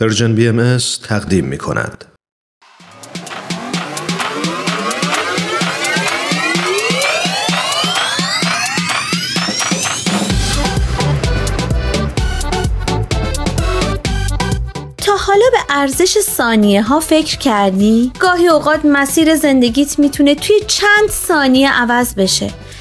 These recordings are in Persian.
پرژن بیاماس تقدیم می‌کند. حالا به ارزش ثانیه ها فکر کردی؟ گاهی اوقات مسیر زندگیت میتونه توی چند ثانیه عوض بشه.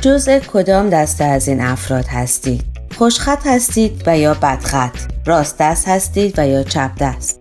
جزء کدام دسته از این افراد هستید؟ خوشخط هستید و یا بدخط؟ راست دست هستید و یا چپ دست؟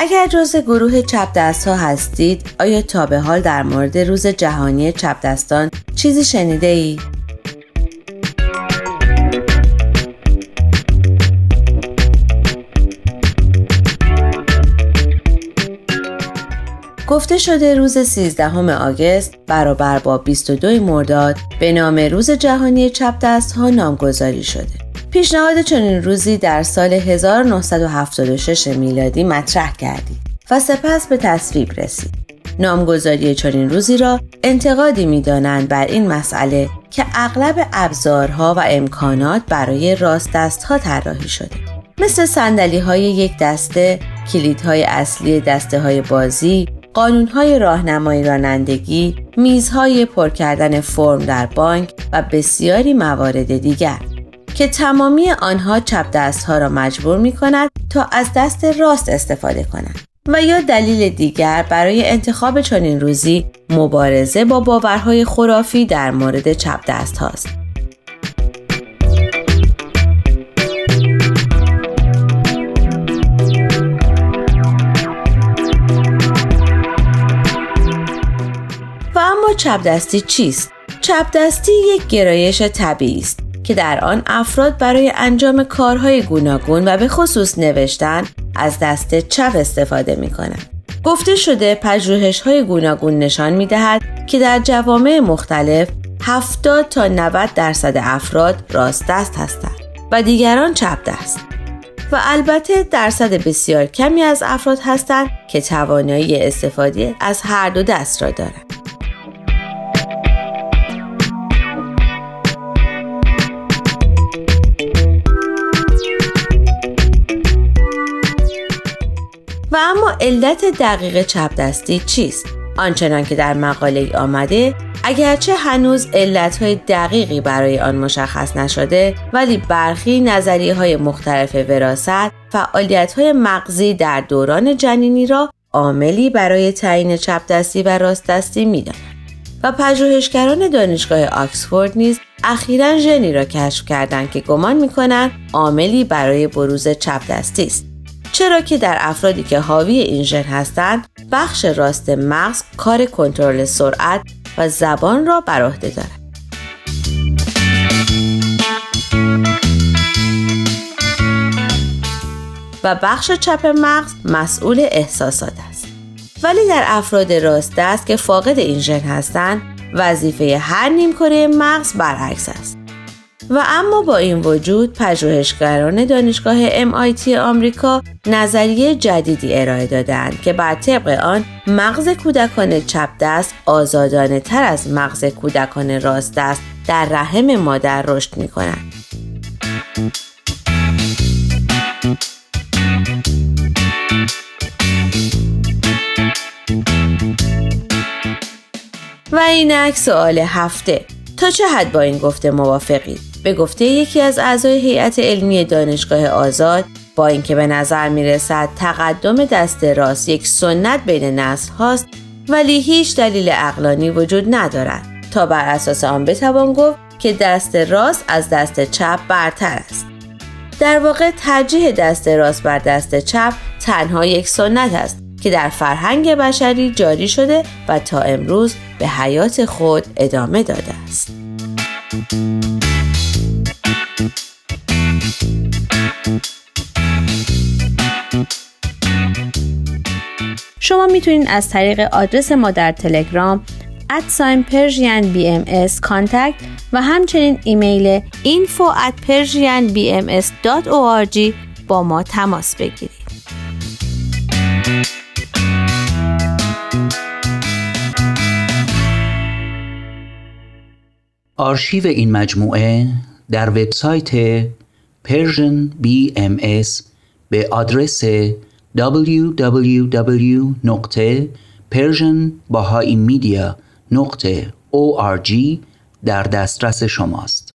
اگر جزء گروه چپ دست ها هستید، آیا تا به حال در مورد روز جهانی چپ دستان چیزی شنیده اید؟ گفته شده روز 13 آگوست برابر با 22 مرداد به نام روز جهانی چپ دست ها نامگذاری شده. پیشنهاد چنین روزی در سال 1976 میلادی مطرح گردید و سپس به تصویب رسید. نامگذاری چنین روزی را انتقادی می‌دانند بر این مسئله که اغلب ابزارها و امکانات برای راست دست ها طراحی شده، مثل صندلی‌های یک دسته، کلیدهای اصلی دسته‌های بازی، قانون‌های راهنمایی رانندگی، میزهای پر کردن فرم در بانک و بسیاری موارد دیگر که تمامی آنها چپ دست‌ها را مجبور می‌کند تا از دست راست استفاده کنند. و یا دلیل دیگر برای انتخاب چنین روزی مبارزه با باورهای خرافی در مورد چپ دست‌هاست. چپ دستی چیست؟ چپ دستی یک گرایش طبیعی است که در آن افراد برای انجام کارهای گوناگون و به خصوص نوشتن از دست چپ استفاده می‌کنند. گفته شده پژوهش‌های گوناگون نشان می‌دهد که در جوامع مختلف 70 تا 90% افراد راست دست هستند و دیگران چپ دست. و البته درصد بسیار کمی از افراد هستند که توانایی استفاده از هر دو دست را دارند. و اما علت دقیق چپ دستی چیست؟ آنچنان که در مقاله آمده، اگرچه هنوز علتهای دقیقی برای آن مشخص نشده، ولی برخی نظریه‌های مختلف وراثت فعالیت‌های مغزی در دوران جنینی را عاملی برای تعیین چپ دستی و راست دستی می‌دانند. و پژوهشگران دانشگاه آکسفورد نیز اخیراً ژنی را کشف کردند که گمان می‌کنند عاملی برای بروز چپ دستی است. چرا که در افرادی که حاوی این ژن هستند، بخش راست مغز کار کنترل سرعت و زبان را بر عهده دارد. و بخش چپ مغز مسئول احساسات است. ولی در افراد راست دست که فاقد این ژن هستند، وظیفه هر نیمکره مغز برعکس است. و اما با این وجود پژوهشگران دانشگاه MIT آمریکا نظریه جدیدی ارائه دادند که بر طبق آن مغز کودکان چپ دست آزادانه تر از مغز کودکان راست دست در رحم مادر رشد می کنند. و اینک سوال هفته، تا چه حد با این گفته موافقید؟ به گفته یکی از اعضای هیئت علمی دانشگاه آزاد، با اینکه به نظر میرسد تقدم دست راست یک سنت بین نسل هاست، ولی هیچ دلیل عقلانی وجود ندارد تا بر اساس آن بتوان گفت که دست راست از دست چپ برتر است. در واقع ترجیح دست راست بر دست چپ تنها یک سنت است که در فرهنگ بشری جاری شده و تا امروز به حیات خود ادامه داده است. شما میتونید از طریق آدرس ما در تلگرام @persianbms کانتکت و همچنین ایمیل info@persianbms.org با ما تماس بگیرید. آرشیو این مجموعه در وبسایت پرژن بیاماس به آدرس www.persianbahaimedia.org در دسترس شماست.